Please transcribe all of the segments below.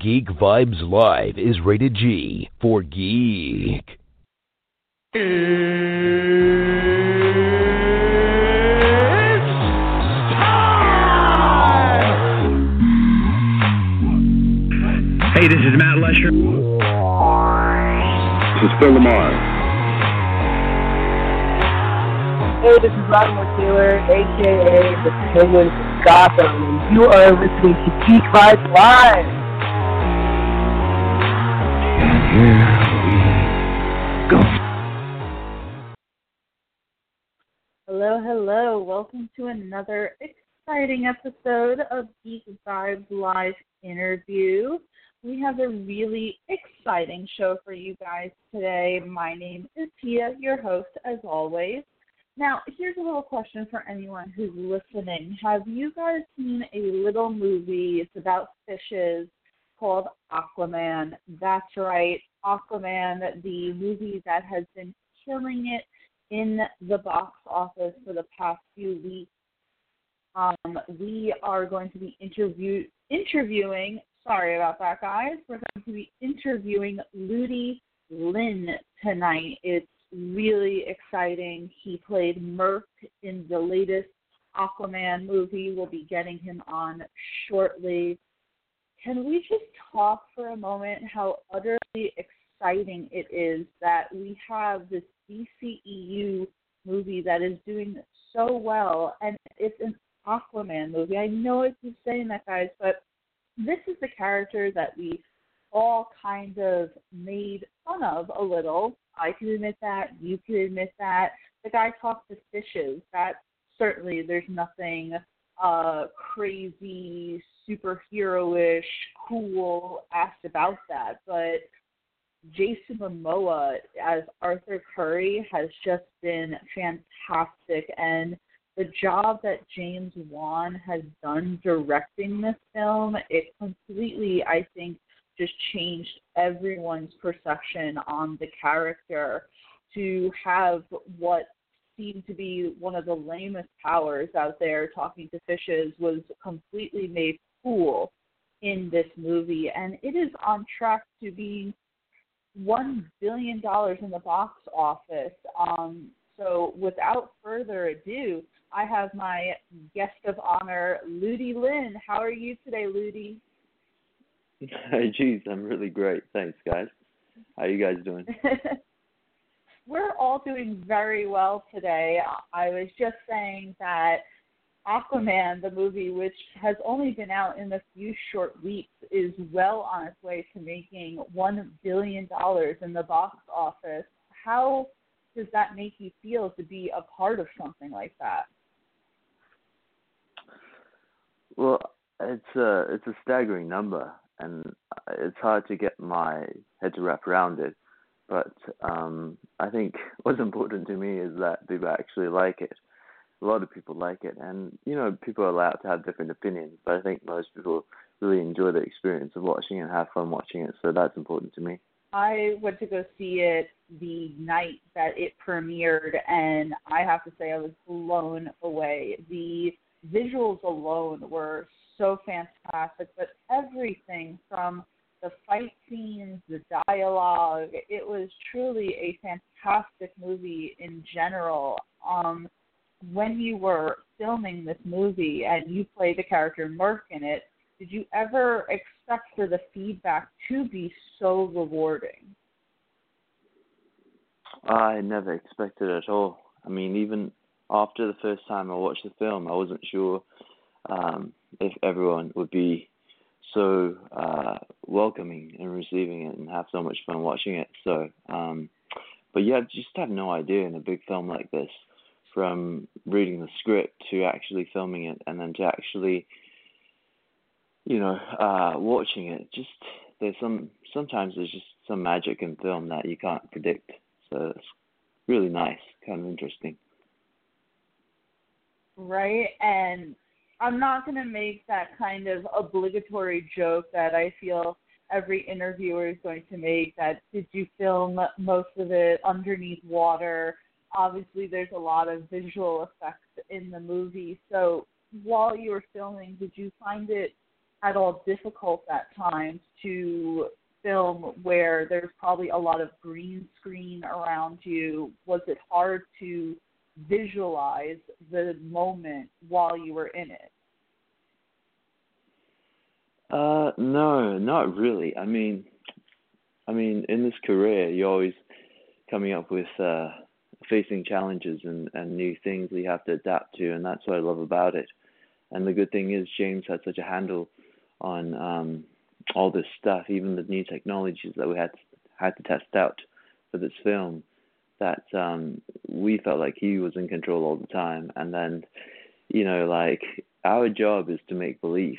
Geek Vibes Live is rated G for geek. Hey, this is Matt Lesher. This is Phil Lamar. Hey, this is Lattimore Taylor, a.k.a. the Penguins of Gotham, and you are listening to Geek Vibes Live. Here we go. Hello, hello. Welcome to another exciting episode of Geek Vibes Live interview. We have a really exciting show for you guys today. My name is Tia, your host, as always. Now, here's a little question for anyone who's listening. Have you guys seen a little movie? It's about fishes called Aquaman. That's right, Aquaman, the movie that has been killing it in the box office for the past few weeks. We are going to be interviewing. Sorry about that, guys. We're going to be interviewing Ludi Lin tonight. It's really exciting. He played Murph in the latest Aquaman movie. We'll be getting him on shortly. Can we just talk for a moment how utterly exciting it is that we have this DCEU movie that is doing so well, and it's an Aquaman movie. I know I keep saying that, guys, but this is the character that we all kind of made fun of a little. I can admit that. You can admit that. The guy talks to fishes. That certainly there's nothing crazy, superheroish, cool asked about that. But Jason Momoa as Arthur Curry has just been fantastic, and the job that James Wan has done directing this film, it completely, I think, just changed everyone's perception on the character. To have what seemed to be one of the lamest powers out there, talking to fishes, was completely made cool in this movie, and it is on track to being $1 billion in the box office. So without further ado, I have my guest of honor, Ludi Lin. How are you today, Ludi? Hey, geez, I'm really great. Thanks, guys. How are you guys doing? We're all doing very well today. I was just saying that Aquaman, the movie, which has only been out in a few short weeks, is well on its way to making $1 billion in the box office. How does that make you feel to be a part of something like that? Well, it's a staggering number, and it's hard to get my head to wrap around it. But I think what's important to me is that people actually like it. A lot of people like it, and, you know, people are allowed to have different opinions, but I think most people really enjoy the experience of watching and have fun watching it, so that's important to me. I went to go see it the night that it premiered, and I have to say I was blown away. The visuals alone were so fantastic, but everything from the fight scenes, the dialogue, it was truly a fantastic movie in general. When you were filming this movie and you played the character Murph in it, did you ever expect for the feedback to be so rewarding? I never expected it at all. I mean, even after the first time I watched the film, I wasn't sure if everyone would be so welcoming and receiving it and have so much fun watching it. So, but yeah, just have no idea in a big film like this, from reading the script to actually filming it and then to actually, you know, watching it. Just there's just some magic in film that you can't predict. So it's really nice, kind of interesting. Right, and I'm not going to make that kind of obligatory joke that I feel every interviewer is going to make, that did you film most of it underneath water? Obviously, there's a lot of visual effects in the movie. So while you were filming, did you find it at all difficult at times to film where there's probably a lot of green screen around you? Was it hard to visualize the moment while you were in it? No, not really. I mean, in this career, you're always coming up with facing challenges and new things we have to adapt to, and that's what I love about it. And the good thing is James had such a handle on all this stuff, even the new technologies that we had to test out for this film, that we felt like he was in control all the time. And then, you know, like, our job is to make believe.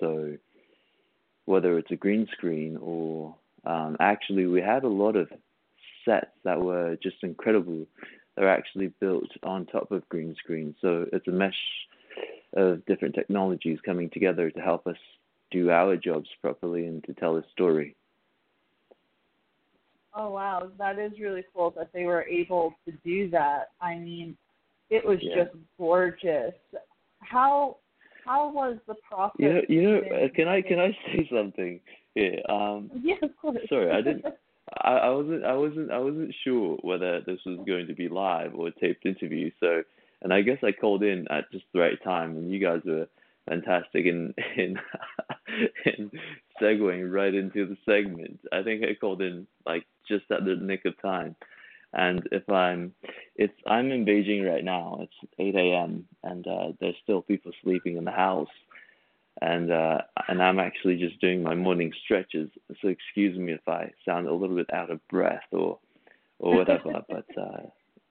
So whether it's a green screen or actually we had a lot of sets that were just incredible. They're actually built on top of green screen. So it's a mesh of different technologies coming together to help us do our jobs properly and to tell a story. Oh, wow. That is really cool that they were able to do that. I mean, it was just gorgeous. How was the process? You know, can I say something? Yeah. Yeah, of course. Sorry, I wasn't sure whether this was going to be live or a taped interview. So, and I guess I called in at just the right time, and you guys were fantastic in segueing right into the segment. I think I called in like just at the nick of time. And if I'm in Beijing right now. It's 8 a.m. and there's still people sleeping in the house, and I'm actually just doing my morning stretches. So excuse me if I sound a little bit out of breath or whatever. But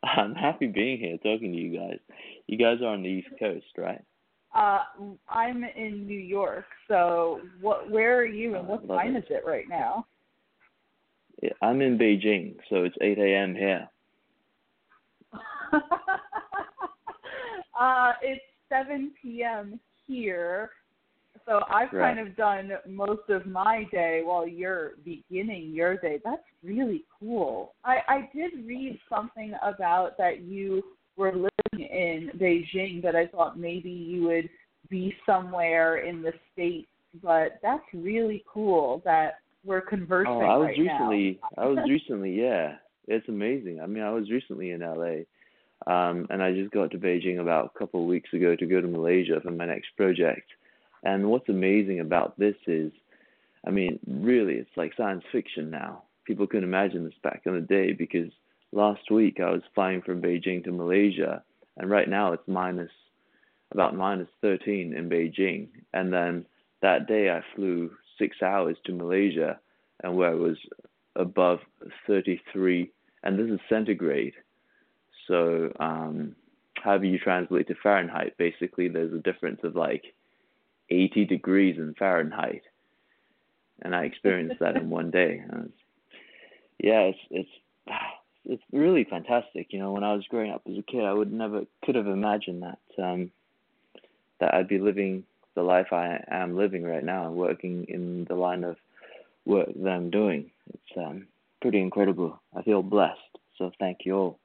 I'm happy being here talking to you guys. You guys are on the East Coast, right? I'm in New York. So where are you, and what time is it right now? I'm in Beijing, so it's 8 a.m. here. It's 7 p.m. here, so I've kind of done most of my day while you're beginning your day. That's really cool. I did read something about that you were living in Beijing, that I thought maybe you would be somewhere in the States, but that's really cool that we're conversing right now. I was recently, yeah. It's amazing. I mean, I was recently in LA, and I just got to Beijing about a couple of weeks ago to go to Malaysia for my next project. And what's amazing about this is, I mean, really, it's like science fiction now. People couldn't imagine this back in the day, because last week I was flying from Beijing to Malaysia, and right now it's about minus 13 in Beijing. And then that day I flew 6 hours to Malaysia, and where it was above 33, and this is centigrade. So however you translate to Fahrenheit, basically there's a difference of like 80 degrees in Fahrenheit, and I experienced that in one day. It's really fantastic. You know, when I was growing up as a kid, I could have imagined that that I'd be living the life I am living right now, working in the line of work that I'm doing. It's pretty incredible. I feel blessed, so thank you all.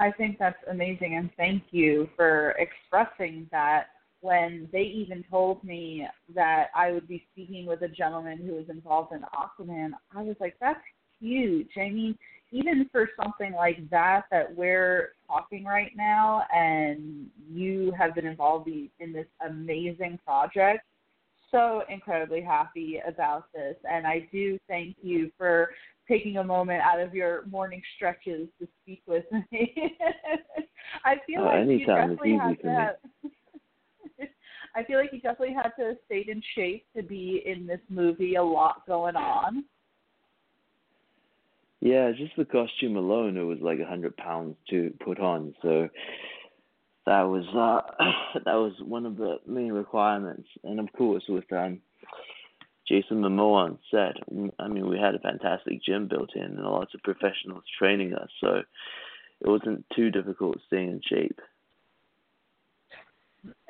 I think that's amazing, and thank you for expressing that. When they even told me that I would be speaking with a gentleman who was involved in Aquaman, I was like, that's huge. I mean, even for something like that we're talking right now, and you have been involved in this amazing project, so incredibly happy about this. And I do thank you for taking a moment out of your morning stretches to speak with me. I feel like you definitely have to stay in shape to be in this movie. A lot going on. Yeah, just the costume alone, it was like 100 pounds to put on. So that was one of the main requirements. And of course, with Jason Momoa on set, I mean, we had a fantastic gym built in and lots of professionals training us. So it wasn't too difficult staying in shape.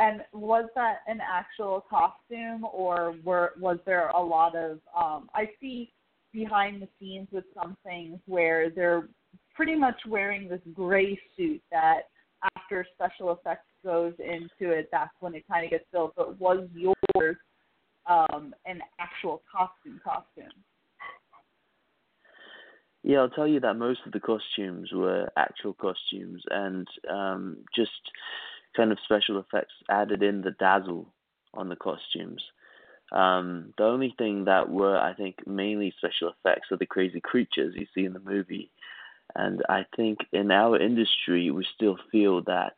And was that an actual costume, or was there a lot of I see behind the scenes with some things where they're pretty much wearing this gray suit that after special effects goes into it, that's when it kind of gets built. But was yours an actual costume. Yeah, I'll tell you that most of the costumes were actual costumes and just kind of special effects added in the dazzle on the costumes. The only thing that were, I think, mainly special effects are the crazy creatures you see in the movie. And I think in our industry, we still feel that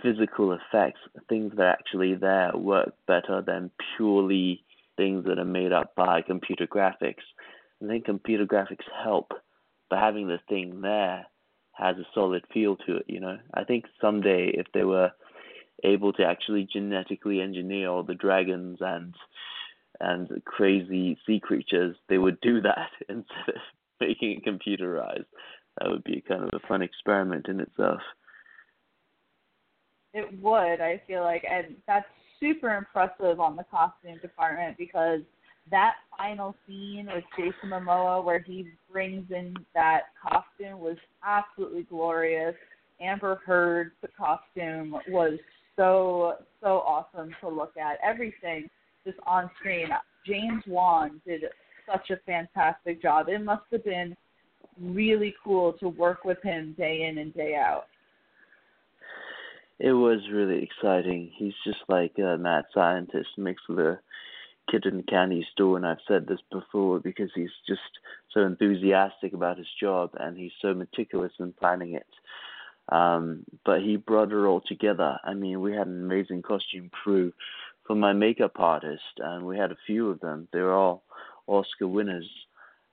physical effects, things that are actually there, work better than purely things that are made up by computer graphics. I think computer graphics help, but having the thing there has a solid feel to it, you know? I think someday if they were able to actually genetically engineer all the dragons and crazy sea creatures, they would do that instead of making it computerized. That would be kind of a fun experiment in itself. It would, I feel like, and that's super impressive on the costume department because that final scene with Jason Momoa where he brings in that costume was absolutely glorious. Amber Heard's costume was so awesome to look at. Everything just on screen. James Wan did such a fantastic job. It must have been really cool to work with him day in and day out. It was really exciting. He's just like a mad scientist mixed with a kid in the candy store, and I've said this before because he's just so enthusiastic about his job and he's so meticulous in planning it. But he brought it all together. I mean, we had an amazing costume crew from my makeup artist, and we had a few of them. They were all Oscar winners,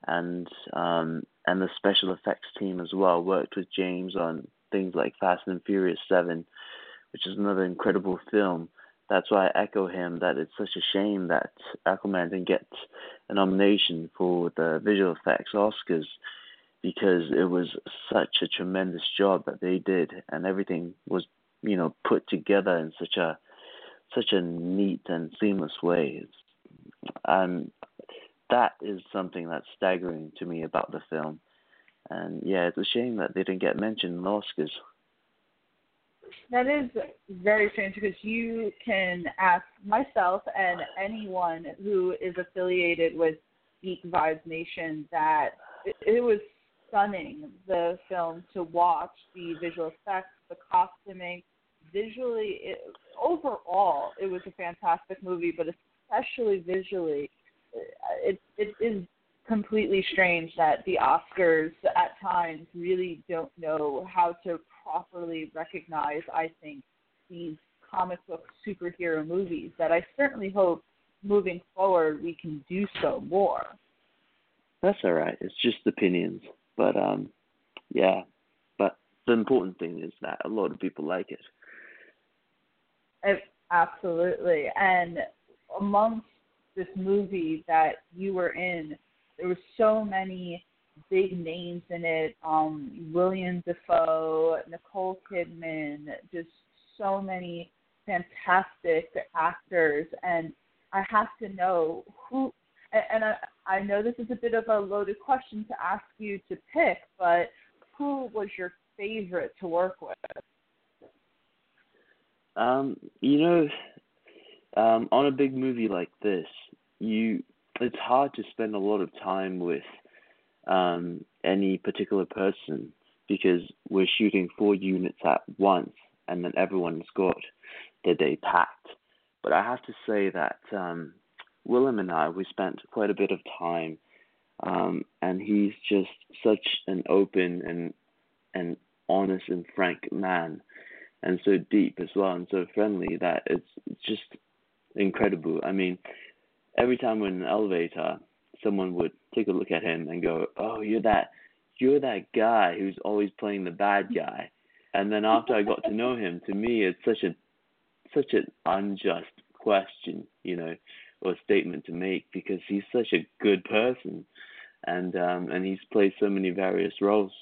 and the special effects team as well worked with James on things like Fast and Furious 7, which is another incredible film. That's why I echo him that it's such a shame that Aquaman didn't get a nomination for the visual effects Oscars, because it was such a tremendous job that they did, and everything was, you know, put together in such a neat and seamless way. And that is something that's staggering to me about the film. And yeah, it's a shame that they didn't get mentioned in the Oscars. That is very strange because you can ask myself and anyone who is affiliated with Geek Vibes Nation that it was stunning, the film, to watch. The visual effects, the costuming, visually, overall, it was a fantastic movie, but especially visually, it is completely strange that the Oscars at times really don't know how to properly recognize, I think, these comic book superhero movies that I certainly hope moving forward we can do so more. That's all right. It's just opinions. But, yeah. But the important thing is that a lot of people like it. Absolutely. And amongst this movie that you were in, there were so many big names in it. Willem Dafoe, Nicole Kidman, just so many fantastic actors. And I have to know who, and I know this is a bit of a loaded question to ask you to pick, but who was your favorite to work with? On a big movie like this, it's hard to spend a lot of time with any particular person because we're shooting 4 units at once, and then everyone's got their day packed. But I have to say that Willem and I, we spent quite a bit of time, and he's just such an open and honest and frank man, and so deep as well, and so friendly that it's just incredible. I mean, every time we're in an elevator, someone would take a look at him and go, "Oh, you're that guy who's always playing the bad guy." And then after I got to know him, to me, it's such an unjust question, you know, or statement to make, because he's such a good person, and he's played so many various roles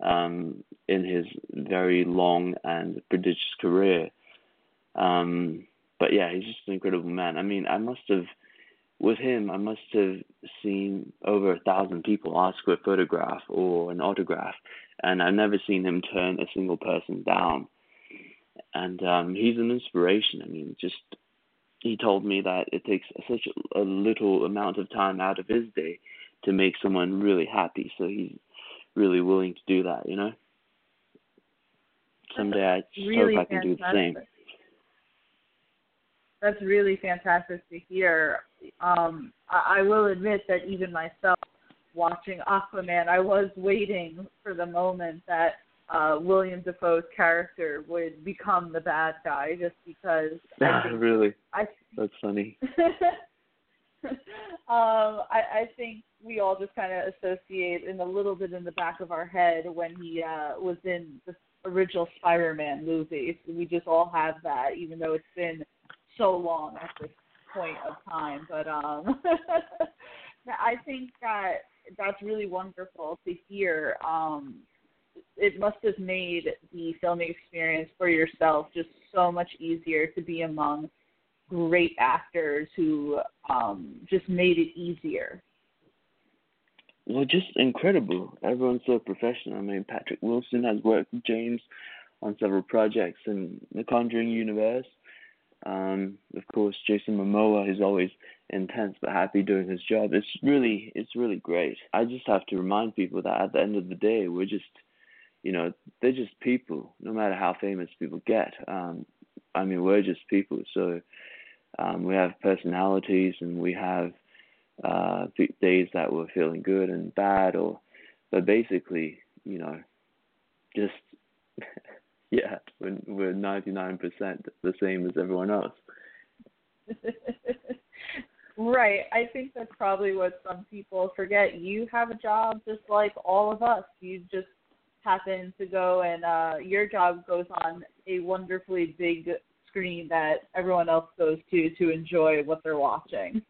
in his very long and prodigious career. But yeah, he's just an incredible man. I mean, I must have seen over 1,000 people ask for a photograph or an autograph, and I've never seen him turn a single person down. And he's an inspiration. I mean, just he told me that it takes such a little amount of time out of his day to make someone really happy. So he's really willing to do that, you know? Someday I really hope I can do the same. That's really fantastic to hear. I will admit that even myself watching Aquaman, I was waiting for the moment that William Dafoe's character would become the bad guy, just because. Really? That's funny. I think we all just kind of associate in a little bit in the back of our head when he was in the original Spider-Man movie. We just all have that, even though it's been so long at this point of time. But I think that that's really wonderful to hear. It must have made the filming experience for yourself just so much easier to be among great actors who just made it easier. Well, just incredible. Everyone's so professional. I mean, Patrick Wilson has worked with James on several projects in the Conjuring universe. Of course, Jason Momoa is always intense but happy doing his job. It's really great. I just have to remind people that at the end of the day, we're just, you know, they're just people, no matter how famous people get. I mean, we're just people. So we have personalities, and we have days that we're feeling good and bad, but basically, you know, just, yeah, we're 99% the same as everyone else. Right. I think that's probably what some people forget. You have a job just like all of us. You just happen to go and your job goes on a wonderfully big screen that everyone else goes to enjoy what they're watching.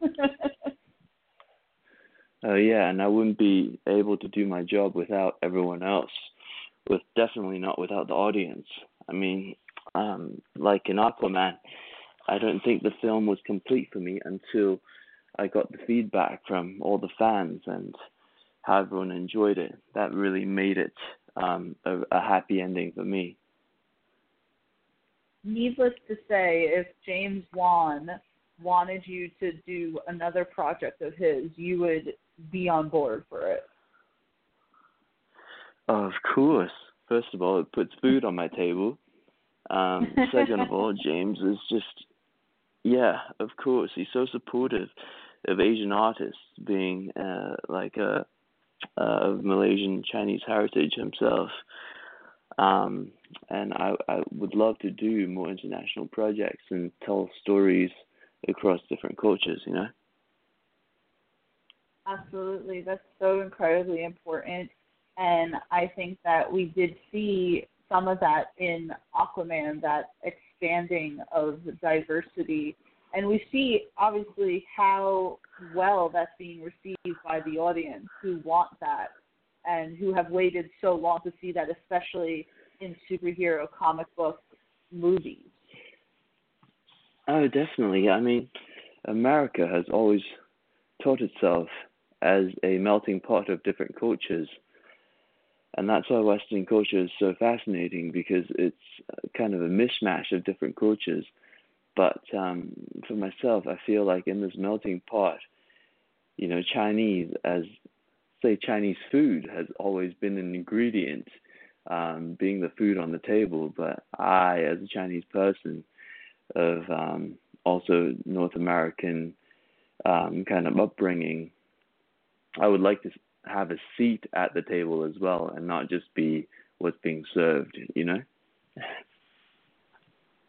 Oh, yeah, and I wouldn't be able to do my job without everyone else, definitely not without the audience. I mean, like in Aquaman, I don't think the film was complete for me until I got the feedback from all the fans and how everyone enjoyed it. That really made it a happy ending for me. Needless to say, if James Wan wanted you to do another project of his, you would be on board for it. Oh, of course. First of all, it puts food on my table. Second of all, James is just, yeah, of course. He's so supportive of Asian artists, being of Malaysian Chinese heritage himself. And I would love to do more international projects and tell stories across different cultures, you know? Absolutely. That's so incredibly important. And I think that we did see some of that in Aquaman, that expanding of diversity. And we see, obviously, how well that's being received by the audience who want that and who have waited so long to see that, especially in superhero comic book movies. Oh, definitely. I mean, America has always taught itself as a melting pot of different cultures. And that's why Western culture is so fascinating, because it's kind of a mishmash of different cultures. But for myself, I feel like in this melting pot, you know, Chinese food has always been an ingredient, being the food on the table. But I, as a Chinese person of also North American kind of upbringing, I would like to have a seat at the table as well, and not just be what's being served, you know?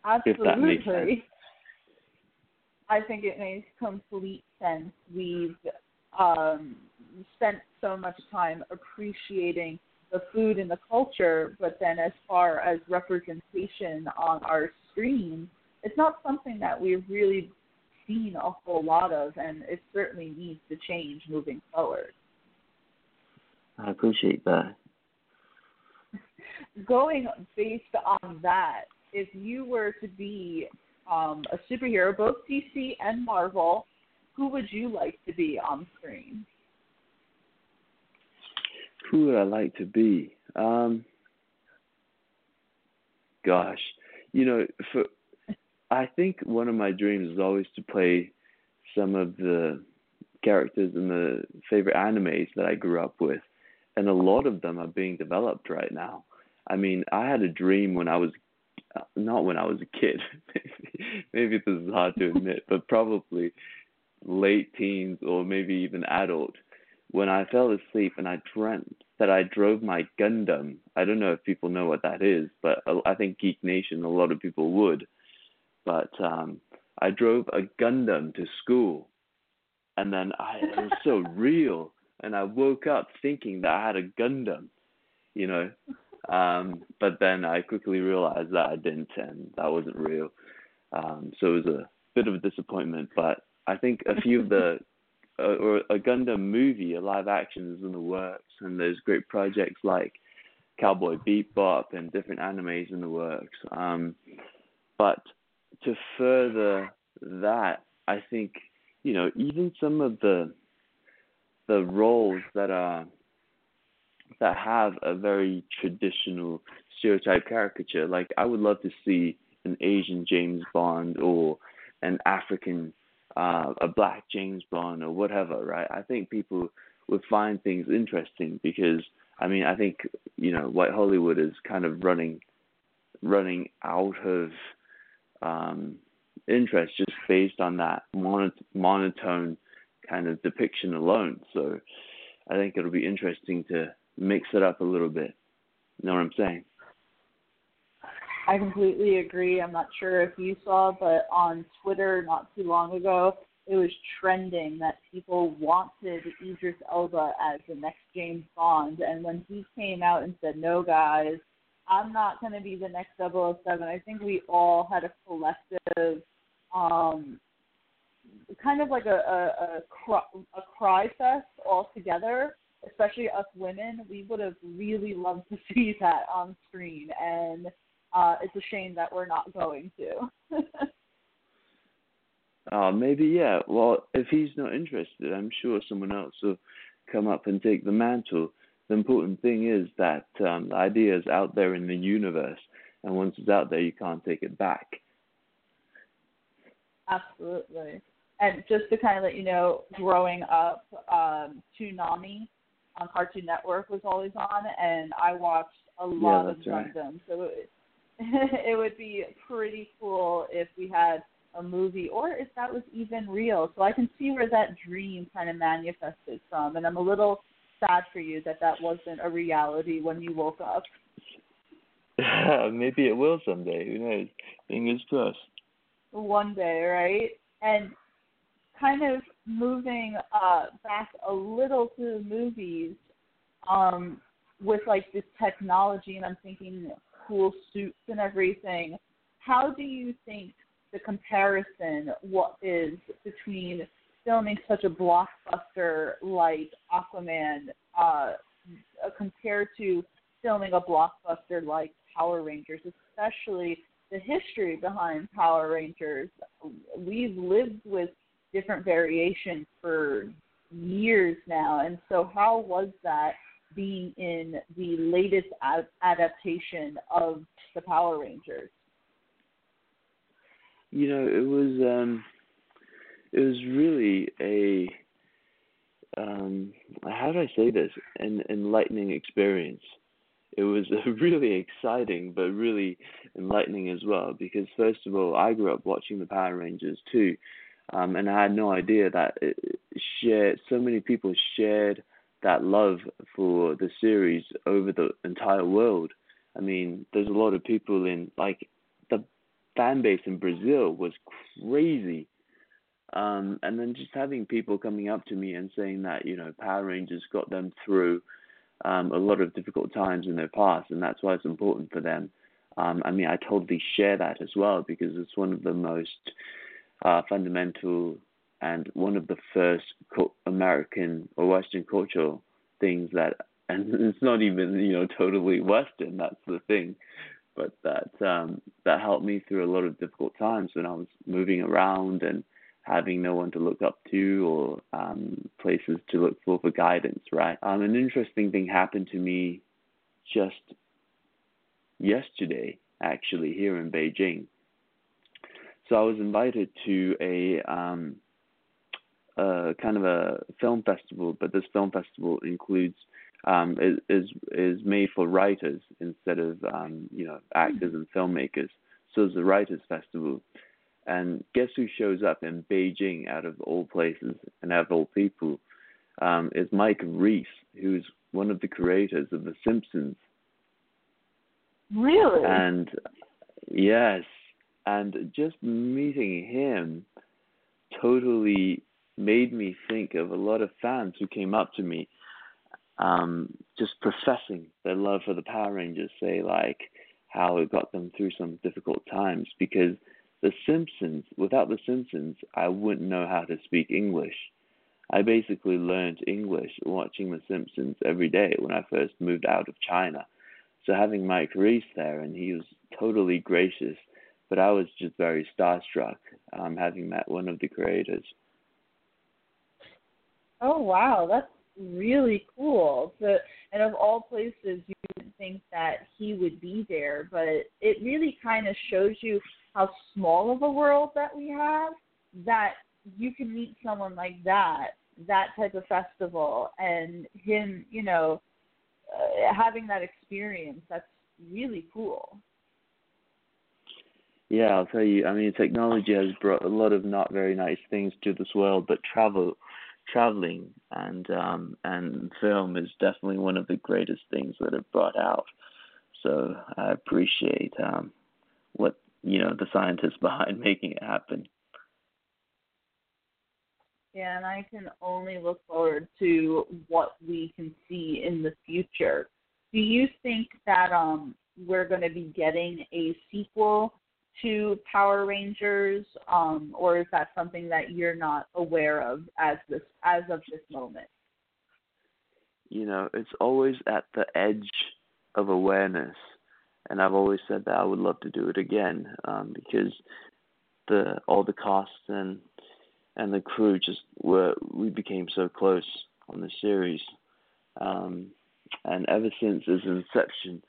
Absolutely. If that makes sense. I think it makes complete sense. We've spent so much time appreciating the food and the culture, but then as far as representation on our screen, it's not something that we've really seen a whole lot of, and it certainly needs to change moving forward. I appreciate that. Going based on that, if you were to be a superhero, both DC and Marvel, who would you like to be on screen? Who would I like to be? Gosh, you know, I think one of my dreams is always to play some of the characters in the favorite animes that I grew up with, and a lot of them are being developed right now. I mean, I had a dream when I was, not when I was a kid, maybe this is hard to admit, but probably late teens or maybe even adult, when I fell asleep and I dreamt that I drove my Gundam. I don't know if people know what that is, but I think Geek Nation, a lot of people would. But I drove a Gundam to school, and then it was so real. And I woke up thinking that I had a Gundam, you know. But then I quickly realized that I didn't, and that wasn't real. So it was a bit of a disappointment. But I think a few of the or a Gundam movie, a live action, is in the works, and there's great projects like Cowboy Bebop and different animes in the works. But to further that, I think, you know, even some of the roles that have a very traditional stereotype caricature, like I would love to see an Asian James Bond or an African, a black James Bond or whatever, right? I think people would find things interesting because, I mean, I think, you know, white Hollywood is kind of running out of interest just based on that monotone kind of depiction alone. So I think it'll be interesting to mix it up a little bit. You know what I'm saying? I completely agree. I'm not sure if you saw, but on Twitter not too long ago, it was trending that people wanted Idris Elba as the next James Bond. And when he came out and said, "No, guys, I'm not going to be the next 007, I think we all had a collective, kind of like a cry fest all together, especially us women. We would have really loved to see that on screen. And it's a shame that we're not going to. Maybe, yeah. Well, if he's not interested, I'm sure someone else will come up and take the mantle. The important thing is that the idea is out there in the universe, and once it's out there, you can't take it back. Absolutely. And just to kind of let you know, growing up, Toonami on Cartoon Network was always on, and I watched a lot of Gundam. Right. So it would be pretty cool if we had a movie, or if that was even real. So I can see where that dream kind of manifested from, and I'm a little sad for you that wasn't a reality when you woke up. Maybe it will someday. Who knows? Fingers crossed. One day, right? And kind of moving back a little to the movies, with like this technology, and I'm thinking cool suits and everything, how do you think the comparison is between filming such a blockbuster like Aquaman compared to filming a blockbuster like Power Rangers, especially the history behind Power Rangers? We've lived with different variations for years now, and so how was that being in the latest adaptation of the Power Rangers? You know, it was really a how do I say this? An enlightening experience. It was really exciting, but really enlightening as well, because first of all, I grew up watching the Power Rangers too, and I had no idea that so many people shared that love for the series over the entire world. I mean, there's a lot of people in, like, the fan base in Brazil was crazy. And then just having people coming up to me and saying that, you know, Power Rangers got them through a lot of difficult times in their past, and that's why it's important for them. I mean, I totally share that as well, because it's one of the most fundamental and one of the first American or Western cultural things that, and it's not even, you know, totally Western, that's the thing, but that helped me through a lot of difficult times when I was moving around and having no one to look up to, or places to look for guidance, right? An interesting thing happened to me just yesterday, actually, here in Beijing. So I was invited to a kind of a film festival, but this film festival includes is made for writers instead of actors and filmmakers. So it's a writers festival, and guess who shows up in Beijing out of all places and out of all people? Is Mike Reiss, who's one of the creators of The Simpsons. Really? And yes, and just meeting him totally made me think of a lot of fans who came up to me, just professing their love for the Power Rangers, say like how it got them through some difficult times, because The Simpsons, without The Simpsons, I wouldn't know how to speak English. I basically learned English watching The Simpsons every day when I first moved out of China. So having Mike Reiss there, and he was totally gracious, but I was just very starstruck having met one of the creators. Oh, wow. That's really cool. So, and of all places, you wouldn't think that he would be there, but it really kind of shows you how small of a world that we have, that you can meet someone like that type of festival, and him, having that experience. That's really cool. Yeah, I'll tell you, I mean, technology has brought a lot of not very nice things to this world, but traveling and film is definitely one of the greatest things that it brought out. So I appreciate what, the scientists behind making it happen. Yeah, and I can only look forward to what we can see in the future. Do you think that we're going to be getting a sequel to Power Rangers, or is that something that you're not aware of as of this moment? It's always at the edge of awareness, and I've always said that I would love to do it again because all the costs and the crew we became so close on the series, and ever since its inception,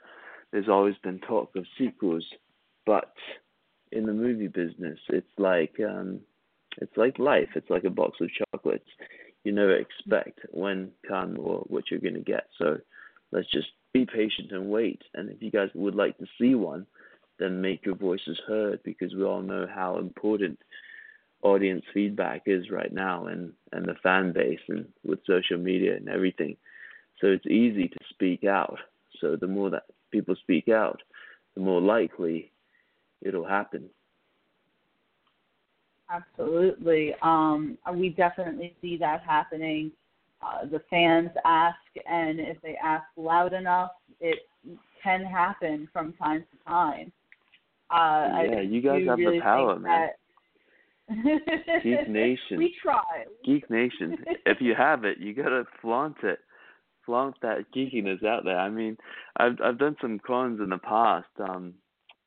there's always been talk of sequels, but in the movie business, it's like life. It's like a box of chocolates. You never expect when, come, or what you're going to get. So let's just be patient and wait. And if you guys would like to see one, then make your voices heard, because we all know how important audience feedback is right now, and the fan base, and with social media and everything. So it's easy to speak out. So the more that people speak out, the more likely it'll happen. Absolutely. We definitely see that happening. The fans ask, and if they ask loud enough, it can happen from time to time. Yeah, you guys have really the power, man. Geek Nation. We try. Geek Nation. If you have it, you gotta flaunt it. Flaunt that geekiness out there. I mean, I've done some cons in the past,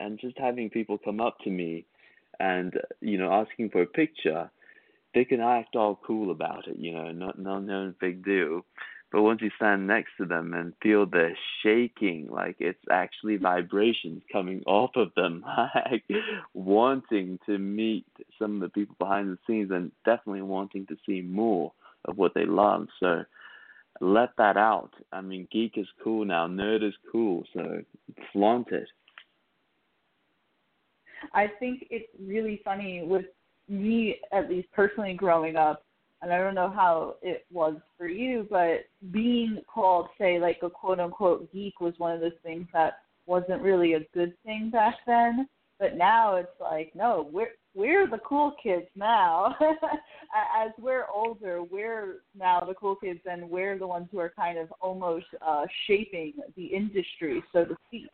and just having people come up to me and asking for a picture, they can act all cool about it, no big deal. But once you stand next to them and feel the shaking, like it's actually vibrations coming off of them, like wanting to meet some of the people behind the scenes, and definitely wanting to see more of what they love. So let that out. I mean, geek is cool now. Nerd is cool. So flaunt it. I think it's really funny, with me at least personally growing up, and I don't know how it was for you, but being called, say, like a quote-unquote geek was one of those things that wasn't really a good thing back then. But now it's like, no, we're the cool kids now. As we're older, we're now the cool kids, and we're the ones who are kind of almost shaping the industry, so to speak.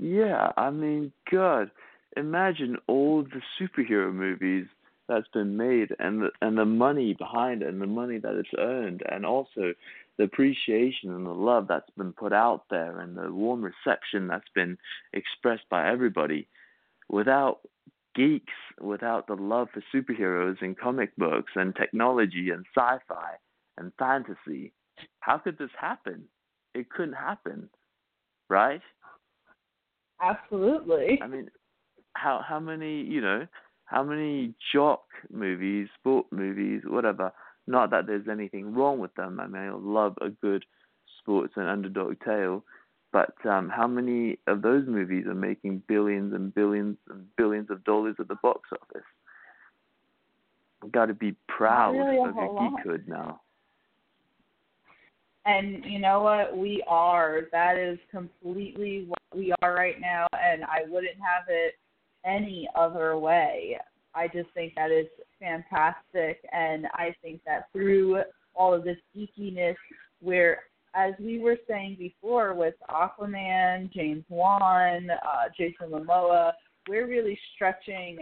Yeah, I mean, God, imagine all the superhero movies that's been made, and the money behind it, and the money that it's earned, and also the appreciation and the love that's been put out there, and the warm reception that's been expressed by everybody. Without geeks, without the love for superheroes and comic books and technology and sci-fi and fantasy, how could this happen? It couldn't happen, right? Absolutely. I mean, how many, you know, how many jock movies, sport movies, whatever. Not that there's anything wrong with them. I mean, I love a good sports and underdog tale, but how many of those movies are making billions and billions and billions of dollars at the box office? Got to be proud of your geekhood now. And you know what? We are. That is completely what we are right now, and I wouldn't have it any other way. I just think that is fantastic, and I think that through all of this geekiness, where, as we were saying before with Aquaman, James Wan, Jason Momoa, we're really stretching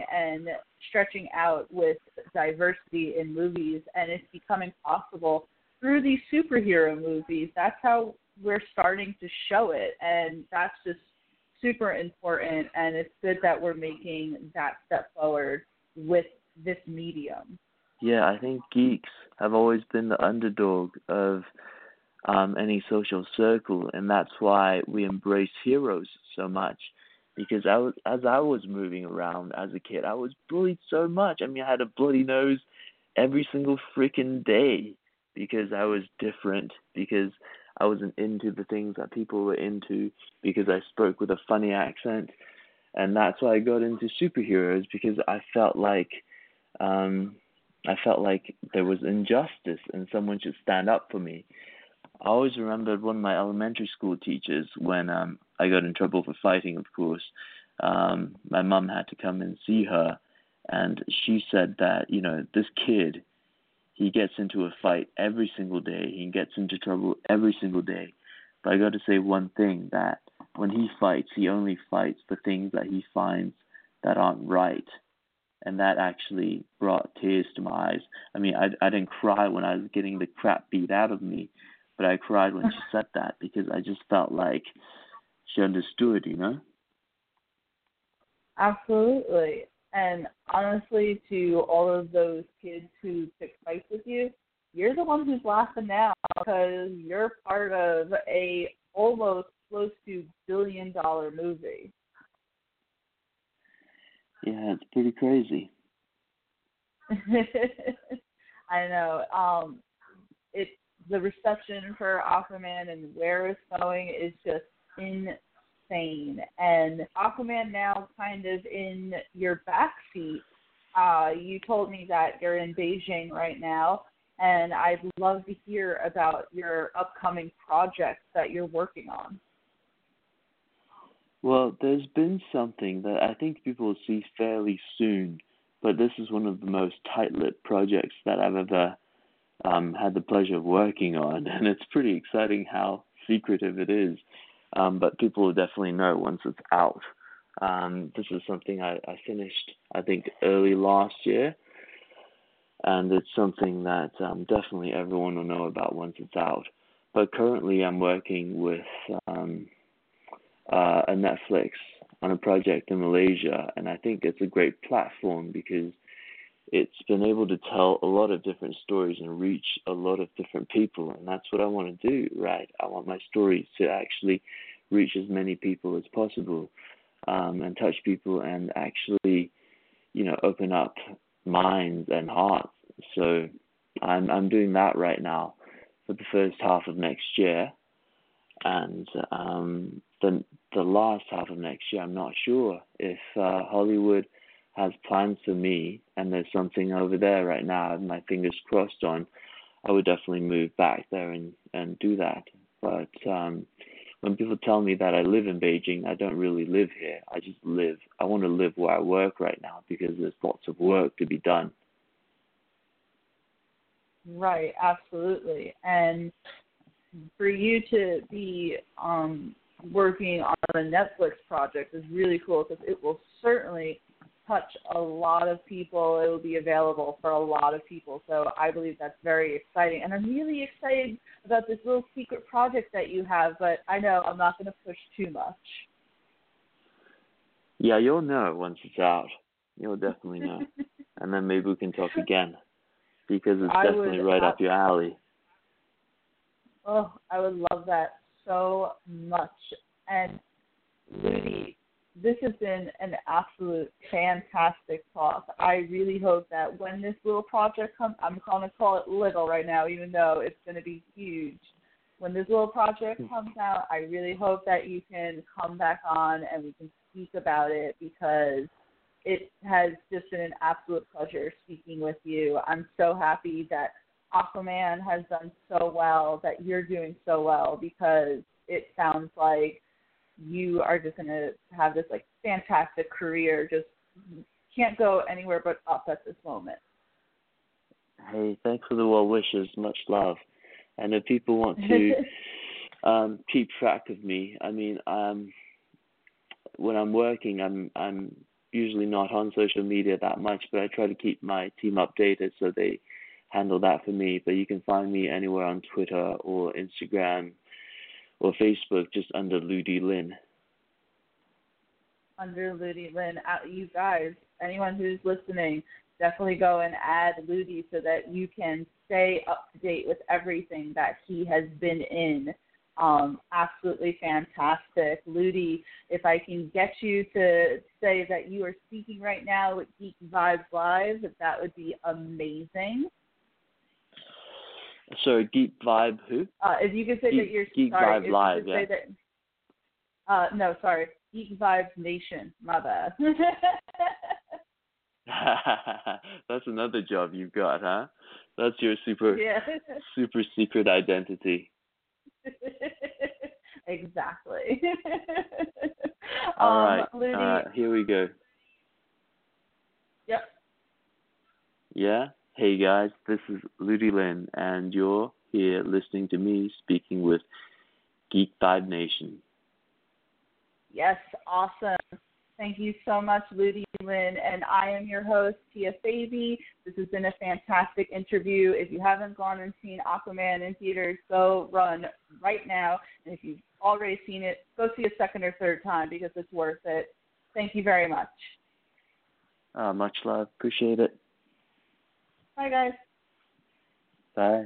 out with diversity in movies, and it's becoming possible through these superhero movies. That's how we're starting to show it, and that's just super important, and it's good that we're making that step forward with this medium. Yeah, I think geeks have always been the underdog of any social circle, and that's why we embrace heroes so much. Because as I was moving around as a kid, I was bullied so much. I mean, I had a bloody nose every single freaking day because I was different, because I wasn't into the things that people were into, because I spoke with a funny accent. And that's why I got into superheroes, because I felt like there was injustice and someone should stand up for me. I always remembered one of my elementary school teachers when I got in trouble for fighting, of course. My mum had to come and see her, and she said that, you know, this kid, he gets into a fight every single day. He gets into trouble every single day. But I got to say one thing, that when he fights, he only fights the things that he finds that aren't right. And that actually brought tears to my eyes. I mean, I didn't cry when I was getting the crap beat out of me, but I cried when she said that, because I just felt like she understood, you know? Absolutely. And honestly, to all of those kids who pick fights with you, you're the one who's laughing now, because you're part of a almost close to $1 billion movie. Yeah, it's pretty crazy. I know. The reception for Aquaman and where it's going is just insane. And Aquaman now kind of in your backseat. You told me that you're in Beijing right now, and I'd love to hear about your upcoming projects that you're working on. Well, there's been something that I think people will see fairly soon, but this is one of the most tight-lipped projects that I've ever had the pleasure of working on, and it's pretty exciting how secretive it is, but people will definitely know once it's out. This is something I finished, I think, early last year, and it's something that definitely everyone will know about once it's out. But currently I'm working with a Netflix on a project in Malaysia, and I think it's a great platform because it's been able to tell a lot of different stories and reach a lot of different people, and that's what I want to do, right? I want my stories to actually reach as many people as possible and touch people and actually, you know, open up minds and hearts. So I'm doing that right now for the first half of next year, and the last half of next year, I'm not sure if Hollywood has plans for me, and there's something over there right now, my fingers crossed on, I would definitely move back there and do that. But when people tell me that I live in Beijing, I don't really live here. I want to live where I work right now, because there's lots of work to be done. Right, absolutely. And for you to be working on a Netflix project is really cool, because it will certainly touch a lot of people. It will be available for a lot of people. So I believe that's very exciting. And I'm really excited about this little secret project that you have, but I know I'm not going to push too much. Yeah, you'll know once it's out. You'll definitely know. And then maybe we can talk again, because it's definitely right up your alley. Oh, I would love that so much. And Ludi, this has been an absolute fantastic talk. I really hope that when this little project comes, I'm going to call it little right now, even though it's going to be huge. When this little project comes out, I really hope that you can come back on and we can speak about it, because it has just been an absolute pleasure speaking with you. I'm so happy that Aquaman has done so well, that you're doing so well, because it sounds like you are just going to have this like fantastic career. Just can't go anywhere but up at this moment. Hey, thanks for the well wishes. Much love. And if people want to keep track of me, I mean, when I'm working, I'm usually not on social media that much, but I try to keep my team updated so they handle that for me. But you can find me anywhere on Twitter or Instagram or Facebook, just under Ludi Lin. Under Ludi Lin. You guys, anyone who's listening, definitely go and add Ludi so that you can stay up to date with everything that he has been in. Absolutely fantastic. Ludi, if I can get you to say that you are speaking right now with Geek Vibes Live, that would be amazing. Sorry, Geek Vibe who? If you could say that you're... Geek sorry, Vibe Live, yeah. That, no, sorry. Geek Vibes Nation. My bad. That's another job you've got, huh? That's your super secret identity. Exactly. All right. Ludi, here we go. Yep. Yeah? Hey guys, this is Ludi Lin, and you're here listening to me speaking with Geek Vibe Nation. Yes, awesome. Thank you so much, Ludi Lin, and I am your host, Tia Fabi. This has been a fantastic interview. If you haven't gone and seen Aquaman in theaters, go run right now. And if you've already seen it, go see a second or third time, because it's worth it. Thank you very much. Much love. Appreciate it. Bye, guys. Bye.